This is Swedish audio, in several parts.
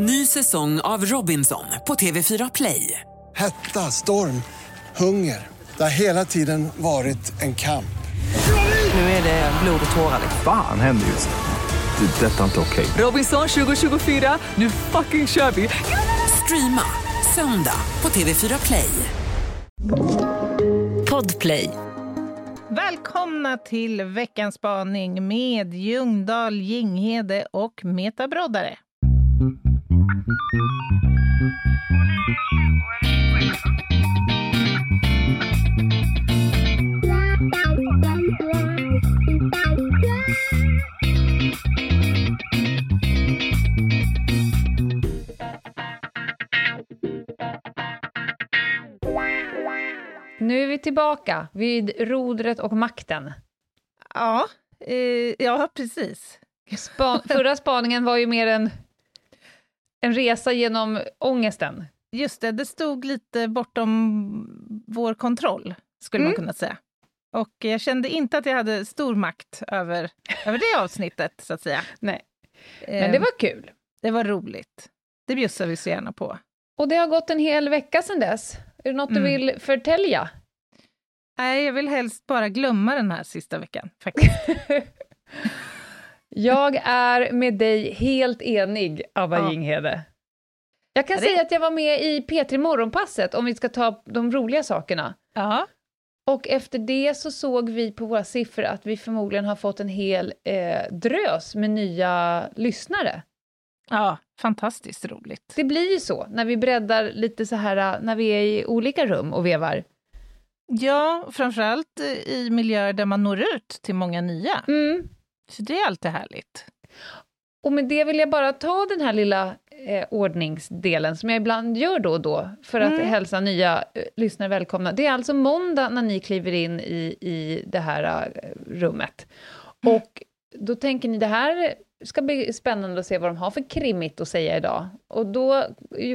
Ny säsong av Robinson på TV4 Play. Hetta, storm, hunger. Det har hela tiden varit en kamp. Nu är det blod och tårar. Fan, händer just det. Detta är inte okej. Robinson 2024, nu fucking kör vi. Streama söndag på TV4 Play. Podplay. Välkomna till Veckans spaning med Ljungdahl, Jinghede och Meta Broddare. Nu är vi tillbaka vid rodret och makten. Ja, precis. Förra spaningen var ju mer en resa genom ångesten. Just det, det stod lite bortom vår kontroll, skulle man kunna säga. Och jag kände inte att jag hade stor makt över det avsnittet, så att säga. Nej, men det var kul. Det var roligt. Det bjussar vi så gärna på. Och det har gått en hel vecka sedan dess. Är det något du vill förtälja? Nej, jag vill helst bara glömma den här sista veckan, faktiskt. Jag är med dig helt enig, Anna Jinghede. Jag kan säga att jag var med i P3 Morgonpasset, om vi ska ta de roliga sakerna. Ja. Och efter det så såg vi på våra siffror att vi förmodligen har fått en hel drös med nya lyssnare. Ja, fantastiskt roligt. Det blir ju så när vi breddar lite så här, när vi är i olika rum och vevar. Ja, framförallt i miljöer där man når ut till många nya. Mm. Så det är alltid härligt. Och med det vill jag bara ta den här lilla ordningsdelen som jag ibland gör då och då för att hälsa nya lyssnare välkomna. Det är alltså måndag när ni kliver in i det här rummet. Och då tänker ni, det här ska bli spännande att se vad de har för krimmigt att säga idag. Och då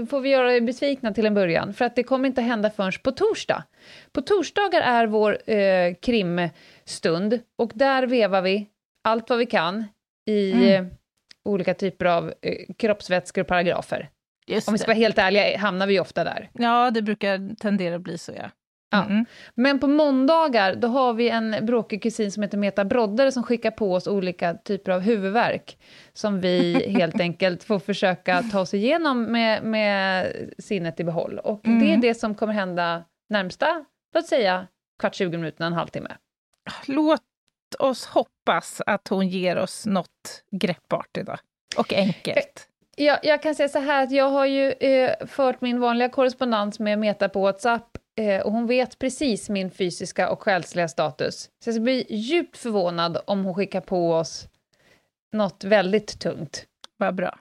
får vi göra er besvikna till en början. För att det kommer inte hända förrän på torsdag. På torsdagar är vår krimstund. Och där vevar vi allt vad vi kan i olika typer av kroppsvätskor och paragrafer. Just om vi ska vara helt ärliga hamnar vi ofta där. Ja, det brukar tendera att bli så, ja. Ja. Men på måndagar då har vi en bråkig kusin som heter Meta Broddare som skickar på oss olika typer av huvudvärk som vi helt enkelt får försöka ta oss igenom med sinnet i behåll. Och det är det som kommer hända närmsta, låt säga, 20 minuter, en halvtimme. Låt oss hoppas att hon ger oss något greppbart idag. Och enkelt. Jag kan säga så här att jag har ju fört min vanliga korrespondens med Meta på WhatsApp. Och hon vet precis min fysiska och själsliga status. Så jag blir djupt förvånad om hon skickar på oss något väldigt tungt. Vad bra.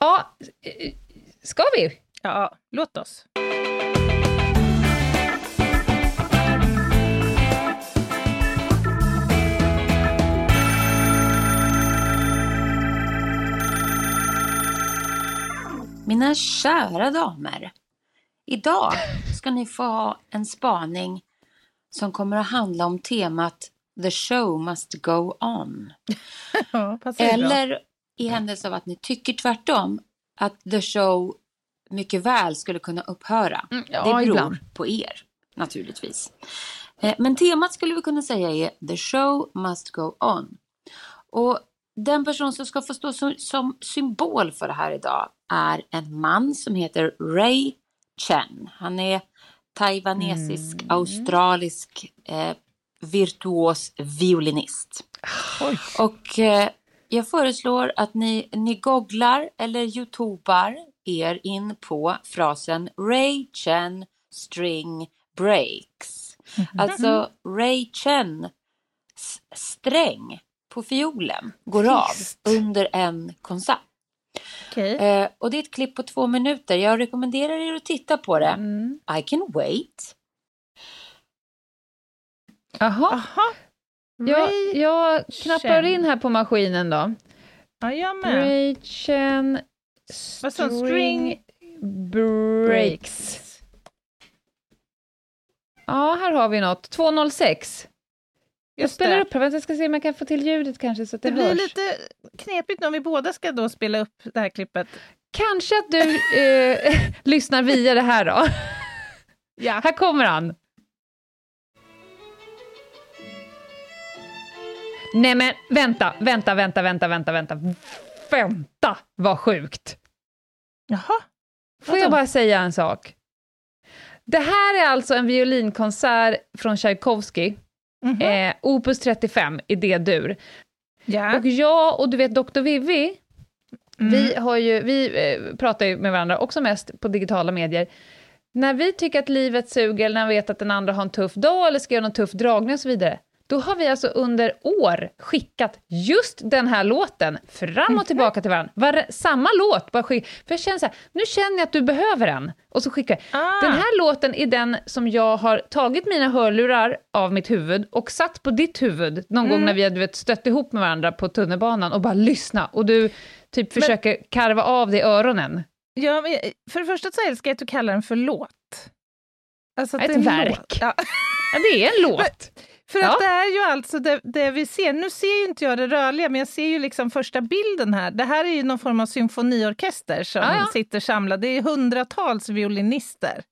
Ja, ska vi? Ja, låt oss. Mina kära damer. Idag ska ni få ha en spaning som kommer att handla om temat The show must go on. Ja, eller bra. I händelse av att ni tycker tvärtom att the show mycket väl skulle kunna upphöra. Det beror på er, naturligtvis. Men temat skulle vi kunna säga är The show must go on. Och den person som ska få stå som symbol för det här idag är en man som heter Ray Chen. Han är taiwanesisk, australisk virtuos violinist. Och jag föreslår att ni googlar eller youtubar er in på frasen Ray Chen string breaks. Alltså Ray Chen sträng på fiolen går av under en konsert. Okay. Och det är ett klipp på 2 minuter. Jag rekommenderar er att titta på det. I can wait. Aha. Jag knappar in här på maskinen då. Ja, jag med. Ray Chen string breaks. Ja, här har vi något. 206. Jag spelar upp här, jag ska se om jag kan få till ljudet kanske så att det hörs. Blir lite knepigt om vi båda ska då spela upp det här klippet. Kanske att du lyssnar via det här då. Ja. Här kommer han. Nej men vänta. Vad sjukt. Jaha. Får jag bara säga en sak? Det här är alltså en violinkonsert från Tchaikovsky. Mm-hmm. Opus 35 i D-dur. Yeah. Och jag och du vet Dr. Vivi, vi pratar ju med varandra också mest på digitala medier. När vi tycker att livet suger eller när vi vet att den andra har en tuff dag eller ska göra någon tuff dragning och så vidare. Då har vi alltså under år skickat just den här låten fram och tillbaka till varandra. Samma låt. Bara skicka. För jag känner så här, nu känner jag att du behöver den. Och så skickar jag. Den här låten är den som jag har tagit mina hörlurar av mitt huvud och satt på ditt huvud någon gång när vi hade stött ihop med varandra på tunnelbanan och bara lyssna. Och du typ försöker karva av dig öronen. Ja, men för det första så älskar jag att du kallar den för låt. Alltså, ett verk. Ja. Ja, det är en låt. Men, för att det är ju alltså det vi ser. Nu ser ju inte jag det rörliga, men jag ser ju liksom första bilden här. Det här är ju någon form av symfoniorkester som sitter samlad. Det är hundratals violinister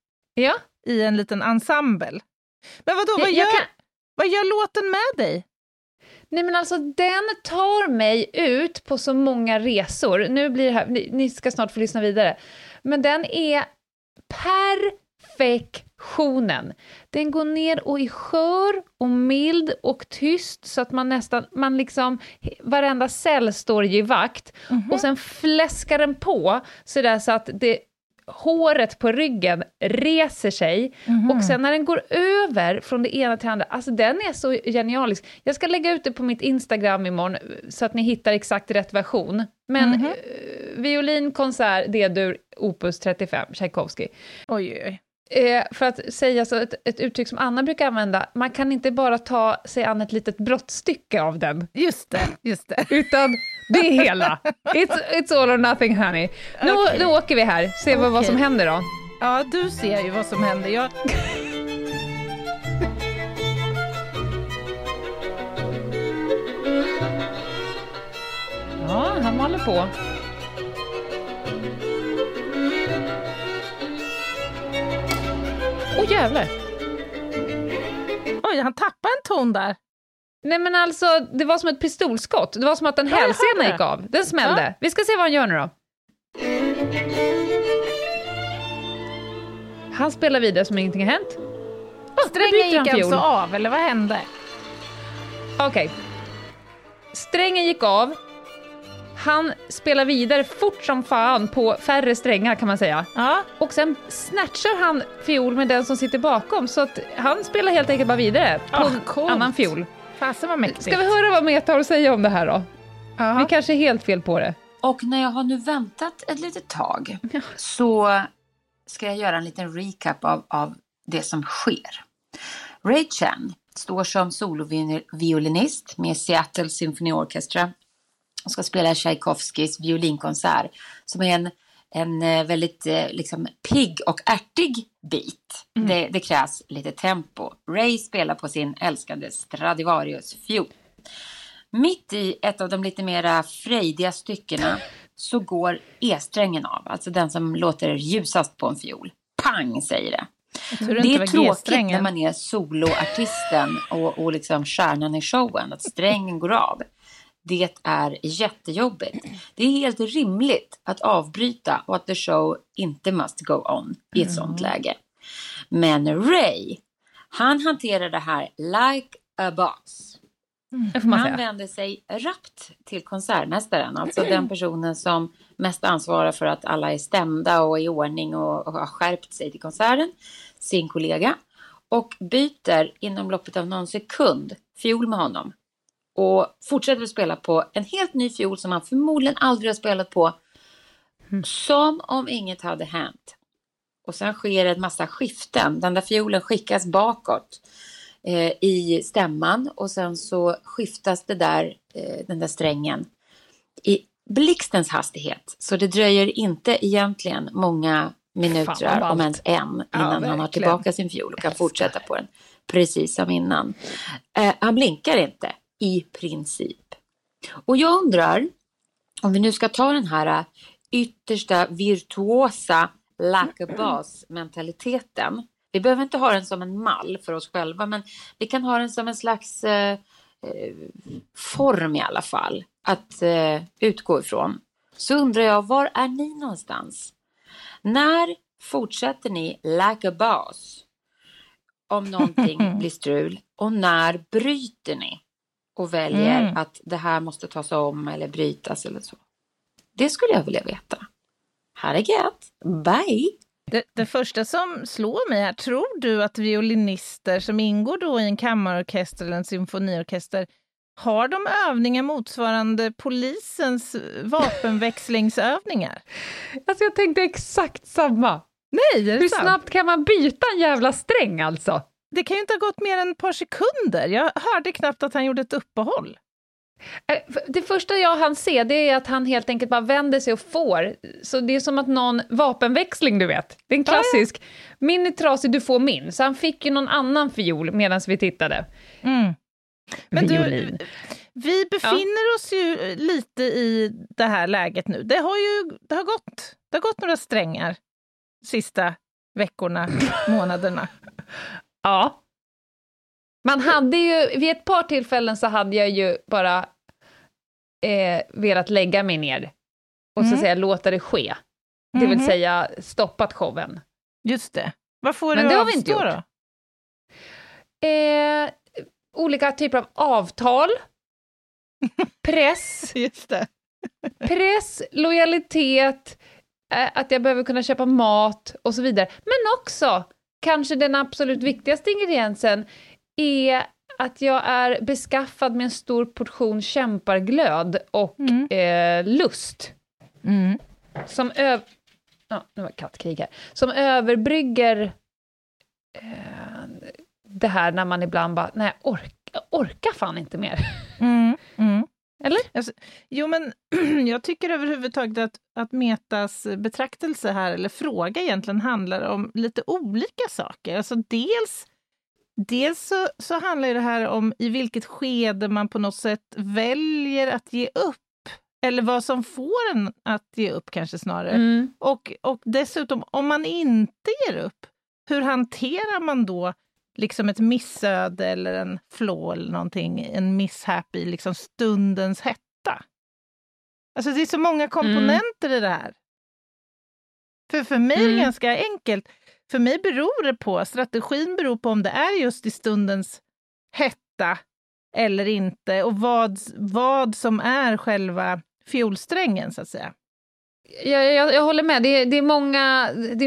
i en liten ensemble. Men vadå, vad gör låten med dig? Nej men alltså, den tar mig ut på så många resor. Nu blir det här, ni ska snart få lyssna vidare. Men den är perfekt. Den går ner och är skör och mild och tyst så att man liksom varenda cell står i vakt och sen fläskar den på så där så att håret på ryggen reser sig och sen när den går över från det ena till andra, alltså den är så genialisk. Jag ska lägga ut det på mitt Instagram imorgon så att ni hittar exakt rätt version, men violinkonsert D-dur opus 35 Tchaikovsky. Oj. För att säga så ett uttryck som Anna brukar använda, man kan inte bara ta sig an ett litet brottstycke av den. Just det. Utan det är hela. It's all or nothing, honey. Okay. Nu åker vi här. Se vad som händer då. Ja, du ser ju vad som händer. Ja, han håller på. Åh jävlar. Oj, han tappade en ton där. Nej men alltså, det var som ett pistolskott. Det var som att en hälsena gick av. Den smällde. Ja. Vi ska se vad han gör nu då. Han spelar vidare som ingenting har hänt. Strängen gick alltså av, eller vad hände? Okej. Strängen gick av. Han spelar vidare fort som fan på färre strängar kan man säga. Ja. Och sen snatchar han fiol med den som sitter bakom. Så att han spelar helt enkelt bara vidare på en annan fiol. Fasen var mäktigt. Ska vi höra vad Meta har att säga om det här då? Aha. Vi kanske är helt fel på det. Och när jag har nu väntat ett litet tag så ska jag göra en liten recap av det som sker. Ray Chen står som soloviolinist med Seattle Symphony Orchestra. Och ska spela Tchaikovskys violinkonsert som är en väldigt liksom pigg och ärtig bit. Det krävs lite tempo. Ray spelar på sin älskade Stradivarius fiol. Mitt i ett av de lite mera frejdiga styckena så går E-strängen av. Alltså den som låter ljusast på en fiol. Pang, säger det. Det är tråkigt när man är soloartisten och liksom stjärnan i showen. Att strängen går av. Det är jättejobbigt. Det är helt rimligt att avbryta och att the show inte must go on i ett sånt läge. Men Ray, han hanterar det här like a boss. Han vänder sig rappt till konsertmästaren. Alltså den personen som mest ansvarar för att alla är stämda och i ordning och har skärpt sig till konserten. Sin kollega. Och byter inom loppet av någon sekund fiol med honom. Och fortsätter att spela på en helt ny fiol som han förmodligen aldrig har spelat på. Som om inget hade hänt. Och sen sker en massa skiften. Den där fiolen skickas bakåt i stämman. Och sen så skiftas det där, den där strängen i blixtens hastighet. Så det dröjer inte egentligen många minuter, om ens en, innan han har tillbaka sin fiol och kan fortsätta på den. precis som innan. Han blinkar inte, i princip. Och jag undrar, om vi nu ska ta den här yttersta virtuosa lack-bas-mentaliteten. Vi behöver inte ha den som en mall för oss själva, men vi kan ha den som en slags form i alla fall att utgå ifrån. Så undrar jag, var är ni någonstans? När fortsätter ni lack a bas om någonting blir strul, och när bryter ni och väljer att det här måste tas om eller brytas eller så? Det skulle jag vilja veta. Här är gött. Bye! Det första som slår mig här, tror du att violinister som ingår då i en kammarorkester eller en symfoniorkester har de övningar motsvarande polisens vapenväxlingsövningar? Alltså jag tänkte exakt samma. Nej, är det hur sant? Snabbt kan man byta en jävla sträng alltså? Det kan ju inte ha gått mer än ett par sekunder. Jag hörde knappt att han gjorde ett uppehåll. Det första jag hann se, det är att han helt enkelt bara vänder sig och får. Så det är som att någon vapenväxling, du vet. Det är en klassisk, min är trasig, du får min. Så han fick ju någon annan fiol medan vi tittade. Mm. Men du, vi befinner oss ju lite i det här läget nu. Det har gått några strängar sista veckorna, månaderna. Ja. Man hade ju, vid ett par tillfällen så hade jag ju bara velat lägga mig ner och så säga låta det ske. Det vill säga stoppat showen. Just det. Vad får men du avstå då? Olika typer av avtal. Press. Just det. Press, lojalitet, att jag behöver kunna köpa mat och så vidare. Men också, kanske den absolut viktigaste ingrediensen är att jag är beskaffad med en stor portion kämparglöd och lust. Mm. Som nu var kattkrig här. Som överbrygger det här när man ibland bara, nej, orkar fan inte mer. Mm. Mm. Eller? Alltså, jo, men jag tycker överhuvudtaget att Metas betraktelse här, eller fråga egentligen, handlar om lite olika saker. Alltså dels så handlar ju det här om i vilket skede man på något sätt väljer att ge upp. Eller vad som får en att ge upp kanske snarare. Mm. Och dessutom, om man inte ger upp, hur hanterar man då liksom ett missöde eller en flå eller någonting, en mishap i liksom stundens hetta? Alltså det är så många komponenter i det här. För mig är det ganska enkelt. För mig beror det på, strategin beror på om det är just i stundens hetta eller inte. Och vad som är själva fiolsträngen så att säga. Jag håller med, det är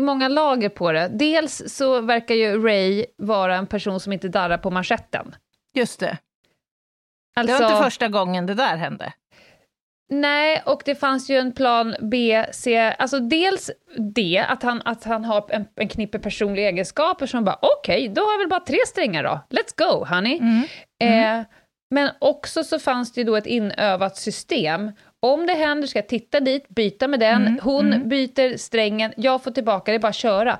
många lager på det. Dels så verkar ju Ray vara en person som inte darrar på manschetten. Just det. Alltså, det var inte första gången det där hände. Nej, och det fanns ju en plan B, C. Alltså dels det, att han har en knippe personliga egenskaper som bara, okej, då har jag väl bara 3 strängar då. Let's go, honey. Men också så fanns det ju då ett inövat system. Om det händer ska jag titta dit, byta med den. Hon byter strängen, jag får tillbaka, det är bara att köra.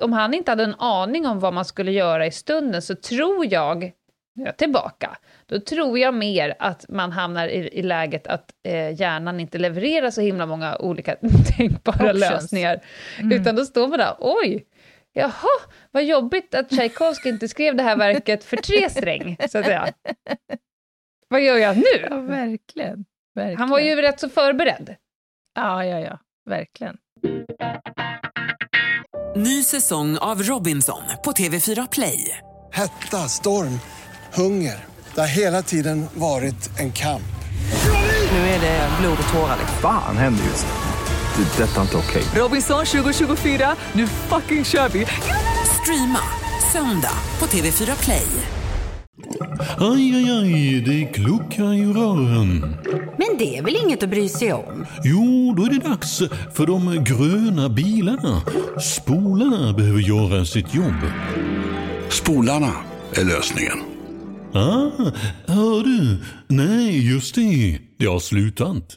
Om han inte hade en aning om vad man skulle göra i stunden så tror jag... Nu är jag tillbaka. Då tror jag mer att man hamnar i läget att hjärnan inte levererar så himla många olika tänkbara lösningar. Utan då står man där, oj, jaha, vad jobbigt att Tchaikovsky inte skrev det här verket för 3 sträng, så att säga. Vad gör jag nu? Ja, verkligen. Verkligen. Han var ju rätt så förberedd. Ja, verkligen. Ny säsong av Robinson på TV4 Play. Hetta, storm, hunger. Det har hela tiden varit en kamp. Nu är det blod och tårar. Fan händer just nu. Det är detta inte okej. Robinson 2024, nu fucking kör vi. Streama söndag på TV4 Play. Aj, aj, aj, det kluckar i rören. Men det är väl inget att bry sig om? Jo, då är det dags för de gröna bilarna. Spolarna behöver göra sitt jobb. Spolarna är lösningen. Ah, hör du? Nej, just det. Det har slutat.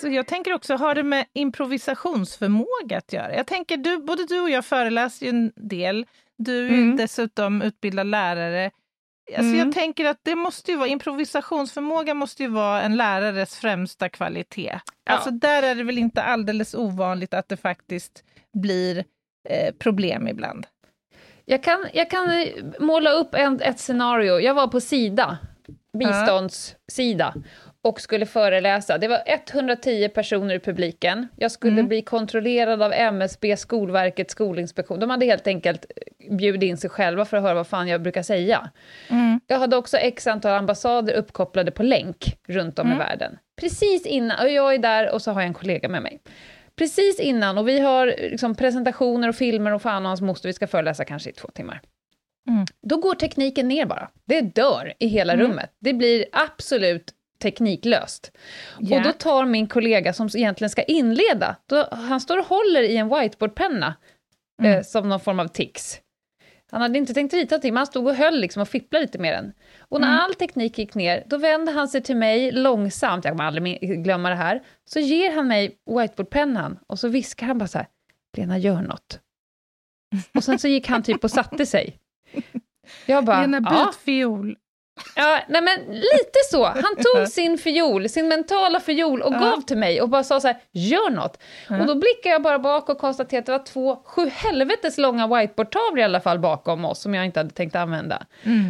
Så jag tänker också, har det med improvisationsförmåga att göra? Jag tänker, både du och jag föreläser ju en del. Du är dessutom utbildad lärare. Alltså jag tänker att det måste ju vara, improvisationsförmåga måste ju vara en lärares främsta kvalitet. Ja. Alltså där är det väl inte alldeles ovanligt att det faktiskt blir problem ibland. Jag kan måla upp ett scenario. Jag var på Sida, biståndssida, och skulle föreläsa. Det var 110 personer i publiken. Jag skulle bli kontrollerad av MSB, Skolverket, Skolinspektion. De hade helt enkelt bjudit in sig själva för att höra vad fan jag brukar säga. Jag hade också x antal ambassader uppkopplade på länk runt om i världen. Precis innan, och jag är där och så har jag en kollega med mig. Precis innan, och vi har liksom presentationer och filmer och fan och hans moster. Vi ska föreläsa kanske i 2 timmar. Då går tekniken ner bara. Det dör i hela rummet. Det blir absolut tekniklöst. Yeah. Och då tar min kollega som egentligen ska inleda, han står och håller i en whiteboardpenna som någon form av tics. Han hade inte tänkt rita till, men han stod och höll liksom och fipplade lite med den. Och när all teknik gick ner, då vände han sig till mig långsamt, jag kommer aldrig glömma det här, så ger han mig whiteboardpennan och så viskar han bara så här, Lena, gör något. Och sen så gick han typ och satte sig. Jag bara, Lena, byt fiol. Ja, nej men lite så. Han tog sin mentala fiol och gav till mig och bara sa så här, gör något. Och då blickar jag bara bak och konstaterar att det var 2 helvetes långa whiteboardtavlor i alla fall bakom oss som jag inte hade tänkt använda.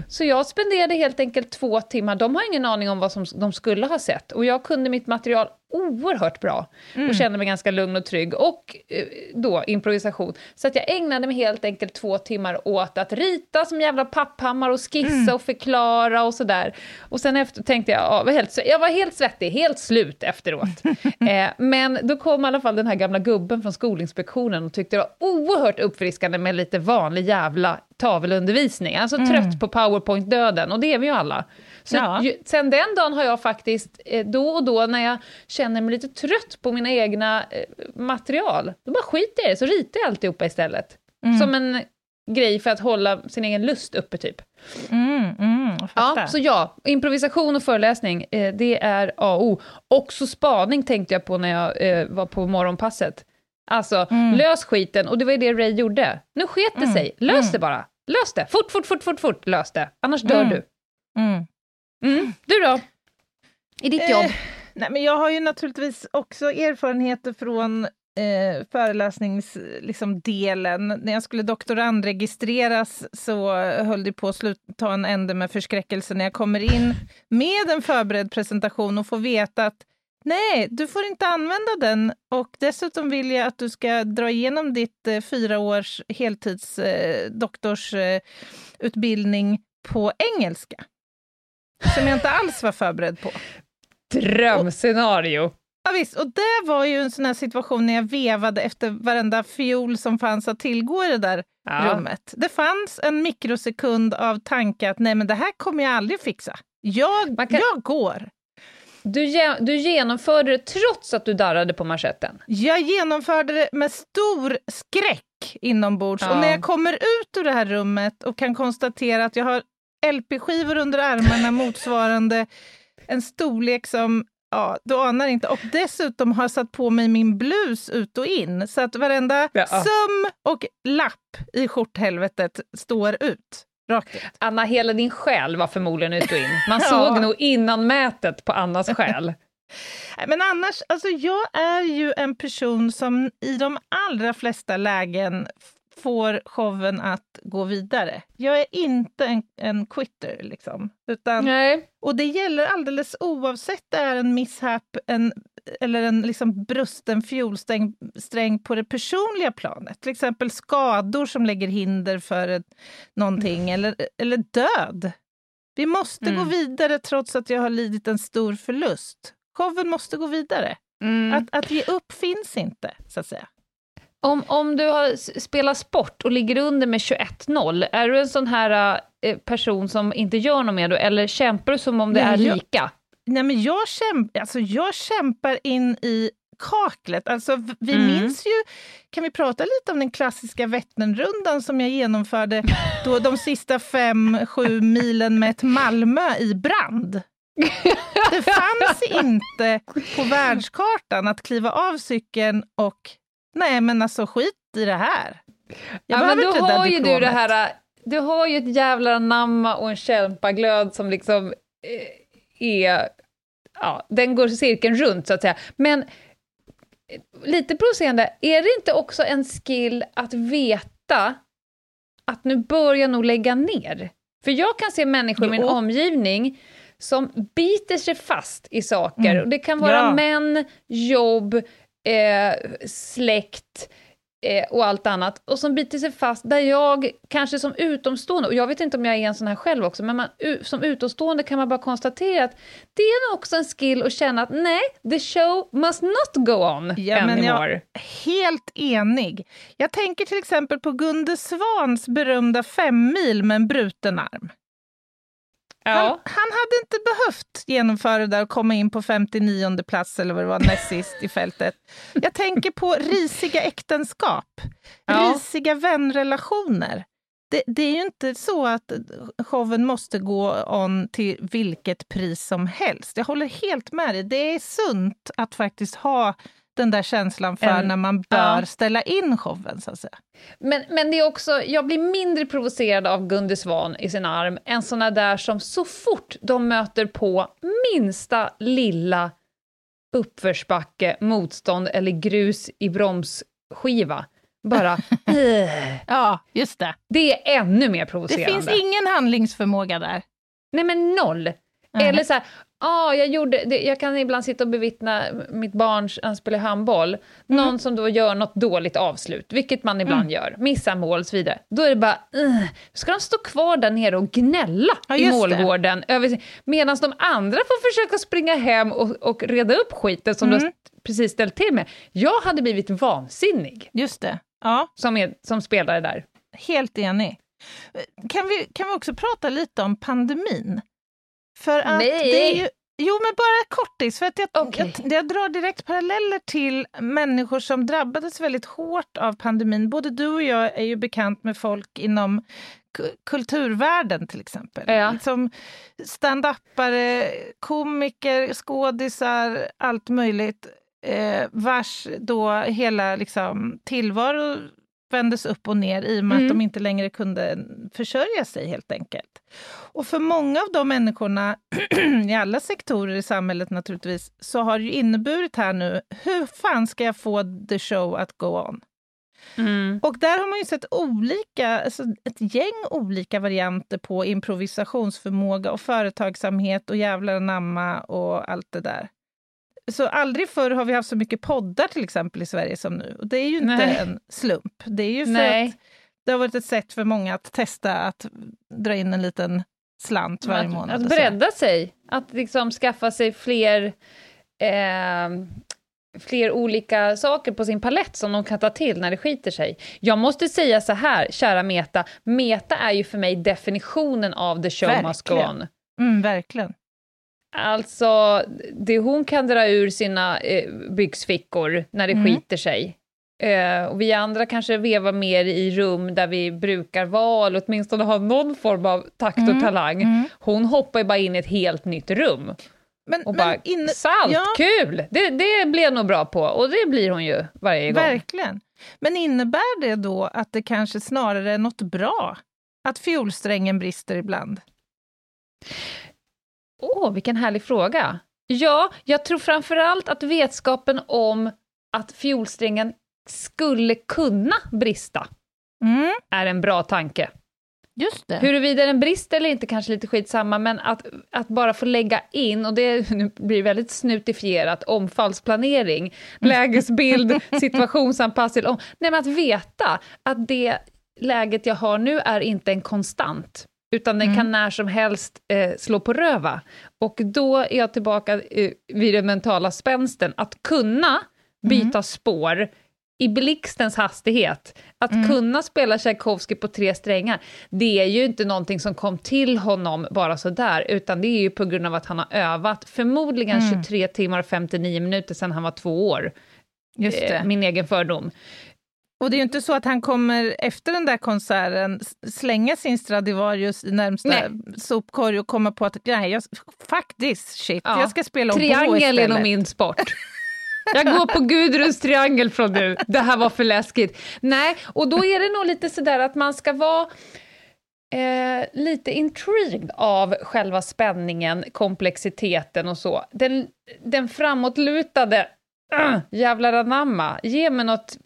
Så jag spenderade helt enkelt 2 timmar. De har ingen aning om vad som de skulle ha sett. Och jag kunde mitt material oerhört bra och kände mig ganska lugn och trygg och då improvisation. Så att jag ägnade mig helt enkelt 2 timmar åt att rita som jävla papphammar och skissa och förklara och sådär. Och sen efter tänkte jag var helt svettig, helt slut efteråt. Men då kom i alla fall den här gamla gubben från Skolinspektionen och tyckte det var oerhört uppfriskande med lite vanlig jävla tavelundervisning. Alltså trött på PowerPoint-döden. Och det är vi ju alla. Så sen den dagen har jag faktiskt då och då när jag känner mig lite trött på mina egna material. Då bara skiter jag det. Så ritar jag alltihopa istället. Som en grej för att hålla sin egen lust uppe typ. Improvisation och föreläsning. Det är A och O. Också spaning tänkte jag på när jag var på morgonpasset. Alltså, lös skiten. Och det var ju det Ray gjorde. Nu sket det sig. Lös det bara. Lös det. Fort. Lös det. Annars dör du. Du då? I ditt jobb? Nej, men jag har ju naturligtvis också erfarenheter från föreläsningsdelen. Liksom, när jag skulle doktorandregistreras så höll det på att ta en ände med förskräckelse när jag kommer in med en förberedd presentation och får veta att nej, du får inte använda den och dessutom vill jag att du ska dra igenom ditt 4 års heltidsdoktorsutbildning på engelska. Som jag inte alls var förberedd på. Drömscenario! Ja visst, och det var ju en sån här situation när jag vevade efter varenda fiol som fanns att tillgå i det där rummet. Det fanns en mikrosekund av tanke att nej men det här kommer jag aldrig fixa. Jag går. Du genomförde det trots att du darrade på manschetten. Jag genomförde det med stor skräck inombords. Och när jag kommer ut ur det här rummet och kan konstatera att jag har LP-skivor under armarna motsvarande en storlek som, du anar inte. Och dessutom har satt på mig min blus ut och in. Så att varenda söm och lapp i skjorthelvetet står ut. Anna, hela din själ var förmodligen ut och in. Man såg nog innan mätet på Annas själ. Men annars, alltså jag är ju en person som i de allra flesta lägen får showen att gå vidare. Jag är inte en quitter liksom. Utan, och det gäller alldeles oavsett det är en mishap eller en liksom brusten fjolsträng på det personliga planet. Till exempel skador som lägger hinder för någonting eller död. Vi måste gå vidare trots att jag har lidit en stor förlust. Showen måste gå vidare. Mm. Att ge upp finns inte, så att säga. Om du har spelat sport och ligger under med 21-0, är du en sån här person som inte gör något mer då? Eller kämpar du som om det är lika? Jag kämpar in i kaklet. Alltså, vi minns ju, kan vi prata lite om den klassiska Vätternrundan som jag genomförde då de sista 5-7 milen med ett Malmö i brand? Det fanns inte på världskartan att kliva av cykeln och nej, men alltså skit i det här. Jag behöver inte det där diplomet. Du har ju ett jävla namma och en kämpaglöd som liksom är... Ja, den går cirkeln runt, så att säga. Men lite provocerande, är det inte också en skill att veta att nu börjar nog lägga ner? För jag kan se människor i min omgivning som biter sig fast i saker. Mm. Och det kan vara män, jobb... släkt och allt annat, och som biter sig fast där jag kanske som utomstående, och jag vet inte om jag är en sån här själv också, men som utomstående kan man bara konstatera att det är också en skill att känna att nej, the show must not go on anymore. Jag är helt enig. Jag tänker till exempel på Gunde Svans berömda 5 mil med en bruten arm. Han hade inte behövt genomföra det där och komma in på 59:e plats eller vad det var, näst sist i fältet. Jag tänker på risiga äktenskap, risiga vänrelationer. Det är ju inte så att showen måste gå on till vilket pris som helst. Jag håller helt med dig. Det är sunt att faktiskt ha den där känslan för när man bör ställa in showen, så att säga. Men det är också, jag blir mindre provocerad av Gunde Svan i sin arm än såna där som så fort de möter på minsta lilla uppförsbacke, motstånd eller grus i bromsskiva. Bara, ja, just det. Det är ännu mer provocerande. Det finns ingen handlingsförmåga där. Nej, men noll. Mm. Eller så här, jag kan ibland sitta och bevittna mitt barns, han spelar handboll, någon som då gör något dåligt avslut, vilket man ibland gör, missar mål och så vidare. Då är det bara, ska de stå kvar där nere och gnälla i målgården medan de andra får försöka springa hem och reda upp skiten som de precis ställt till med. Jag hade blivit vansinnig. Just det. Ja. Som spelare där. Helt enig. Kan vi också prata lite om pandemin? För att det är ju, jo, men bara kortis, för att jag drar direkt paralleller till människor som drabbades väldigt hårt av pandemin. Både du och jag är ju bekant med folk inom kulturvärlden till exempel. Ja. Som stand-upare, komiker, skådisar, allt möjligt. Vars då hela liksom, tillvaro vändes upp och ner i och med att de inte längre kunde försörja sig helt enkelt. Och för många av de människorna i alla sektorer i samhället naturligtvis, så har det ju inneburit här nu, hur fan ska jag få the show att go on? Mm. Och där har man ju sett ett gäng olika varianter på improvisationsförmåga och företagsamhet och jävlar namma och allt det där. Så aldrig förr har vi haft så mycket poddar till exempel i Sverige som nu. Och det är ju inte en slump. Det är ju för att det har varit ett sätt för många att testa att dra in en liten slant varje månad. Att bredda sig. Att liksom skaffa sig fler olika saker på sin palett som de kan ta till när det skiter sig. Jag måste säga så här, kära Meta. Meta är ju för mig definitionen av the show must go on. Mm, verkligen. Alltså, det hon kan dra ur sina byxfickor när det skiter sig. Och vi andra kanske vevar mer i rum där vi brukar vara, eller åtminstone ha någon form av takt och talang. Mm. Hon hoppar ju bara in i ett helt nytt rum. Kul! Det blev nog bra på, och det blir hon ju varje gång. Verkligen. Men innebär det då att det kanske snarare är något bra? Att fiolsträngen brister ibland? Vilken härlig fråga. Ja, jag tror framförallt att vetskapen om att fiolsträngen skulle kunna brista är en bra tanke. Just det. Huruvida den brister eller inte kanske lite skitsamma, men att bara få lägga in, och det blir väldigt snutifierat, omfallsplanering, lägesbild, situationsanpassning. Nej, men att veta att det läget jag har nu är inte en konstant. Utan den kan när som helst slå på röva. Och då är jag tillbaka vid den mentala spänsten. Att kunna byta spår i blixtens hastighet. Att kunna spela Tchaikovsky på 3 strängar. Det är ju inte någonting som kom till honom bara så där. Utan det är ju på grund av att han har övat. Förmodligen 23 timmar och 59 minuter sedan han var 2 år. Just det. Min egen fördom. Och det är ju inte så att han kommer efter den där konserten slänga sin Stradivarius i närmsta sopkorg och komma på att jag ska spela oboe istället. Triangel är nog min sport. Jag går på Gudruns triangel från nu. Det här var för läskigt. Nej, och då är det nog lite sådär att man ska vara lite intrigued av själva spänningen, komplexiteten och så. Den framåtlutade jävlar anamma. Ge mig något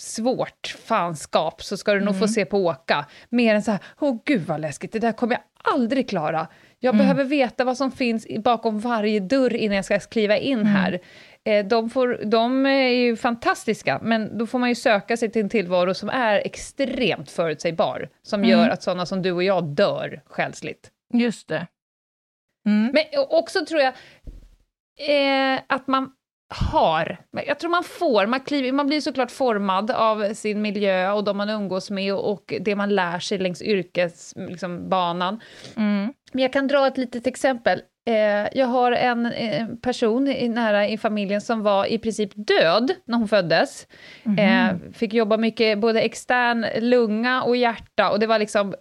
svårt fanskap så ska du nog få se på åka. Mer än så här, gud vad läskigt, det där kommer jag aldrig klara. Jag behöver veta vad som finns bakom varje dörr innan jag ska kliva in här. De är ju fantastiska, men då får man ju söka sig till en tillvaro som är extremt förutsägbar. Som gör att sådana som du och jag dör själsligt. Just det. Mm. Men också tror jag att man jag tror man blir såklart formad av sin miljö och de man umgås med och det man lär sig längs yrkesbanan. Men jag kan dra ett litet exempel. Jag har en person nära i familjen som var i princip död när hon föddes. Fick jobba mycket både extern lunga och hjärta och det var liksom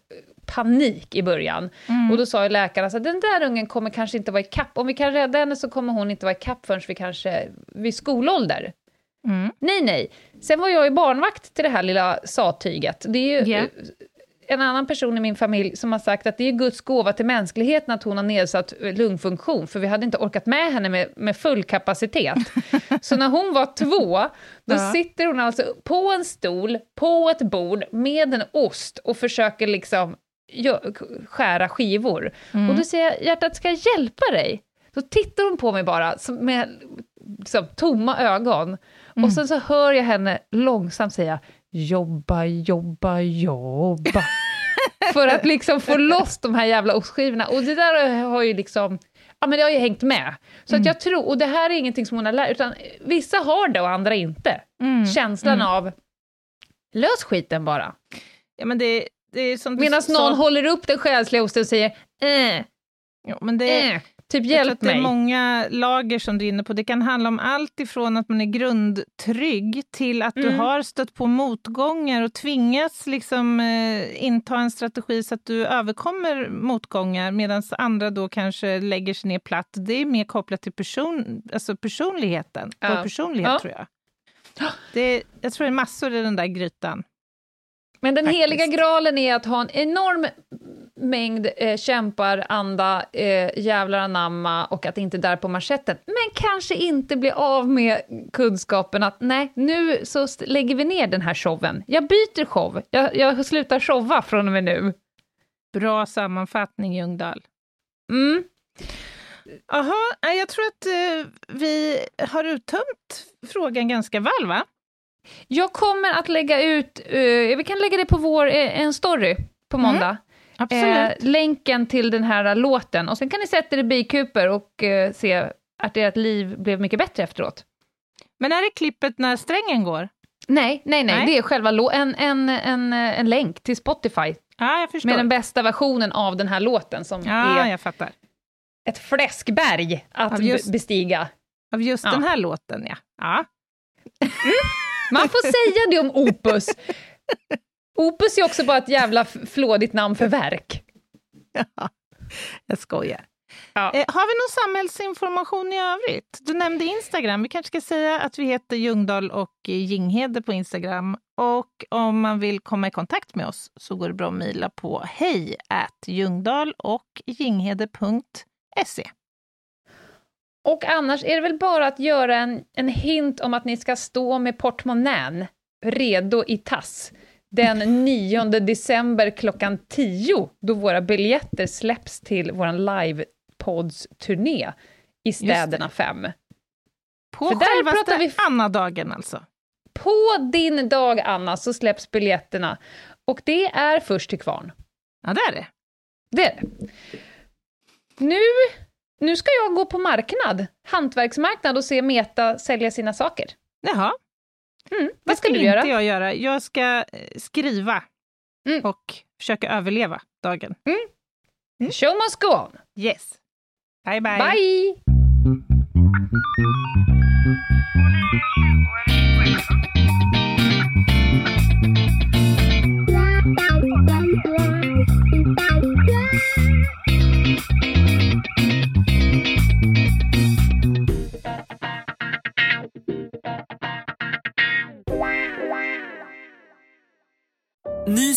panik i början. Och då sa ju läkarna så att den där ungen kommer kanske inte vara i kapp. Om vi kan rädda henne så kommer hon inte vara i kapp förrän vi kanske vid skolålder. Nej. Sen var jag i barnvakt till det här lilla satyget. Det är ju en annan person i min familj som har sagt att det är Guds gåva till mänskligheten att hon har nedsatt lungfunktion. För vi hade inte orkat med henne med full kapacitet. Så när hon var 2, då sitter hon alltså på en stol, på ett bord med en ost och försöker liksom skära skivor. Och då säger jag, hjärtat, ska jag hjälpa dig? Då tittar hon på mig bara med liksom tomma ögon. Och sen så hör jag henne långsamt säga, jobba. För att liksom få loss de här jävla ostskivorna. Och det där har ju liksom, men det har ju hängt med. Så att jag tror, och det här är ingenting som hon har lärt, utan vissa har det och andra inte. Känslan av lös skiten bara. Ja, men det är som medan någon håller upp den själsliga osten och säger ja, men det är typ hjälp mig. Det är många lager som du är inne på. Det kan handla om allt ifrån att man är grundtrygg till att du har stött på motgångar och tvingas liksom inta en strategi så att du överkommer motgångar medan andra då kanske lägger sig ner platt. Det är mer kopplat till personligheten. Ja. Vår personlighet tror jag. Jag tror det är massor i den där grytan. Men den heliga graalen är att ha en enorm mängd kämpar, anda, jävlar anamma och att inte där på marschetten. Men kanske inte bli av med kunskapen att nej, nu så lägger vi ner den här showen. Jag byter show. Jag slutar showa från och med nu. Bra sammanfattning, Ljungdahl. Aha, jag tror att vi har uttömt frågan ganska väl, va? Jag kommer att lägga ut, vi kan lägga det på en story på måndag. Absolut. Länken till den här låten. Och sen kan ni sätta det i bikuper och se att ert liv blev mycket bättre efteråt. Men är det klippet när strängen går? Nej. Det är själva en länk till Spotify. Ja, jag förstår. Med den bästa versionen av den här låten som är jag fattar. Ett fläskberg att bestiga. Av just den här låten, ja. Man får säga det om Opus. Opus är också bara ett jävla flådigt namn för verk. Ja, jag skojar. Ja. Har vi någon samhällsinformation i övrigt? Du nämnde Instagram. Vi kanske ska säga att vi heter Ljungdahl och Jinghede på Instagram. Och om man vill komma i kontakt med oss så går det bra att mejla på hej@ljungdahlochjinghede.se. Och annars är det väl bara att göra en hint om att ni ska stå med portmonnän redo i tass den 9 december klockan 10 då våra biljetter släpps till våran livepods-turné i städerna 5. På självaste Anna-dagen alltså. På din dag, Anna, så släpps biljetterna. Och det är först till kvarn. Ja, det är det. Det är det. Nu ska jag gå på marknad, hantverksmarknad, och se Meta sälja sina saker. Jaha. Vad ska du göra? Inte jag göra? Jag ska skriva och försöka överleva dagen. Show must go on. Yes. Bye bye. Bye. Ny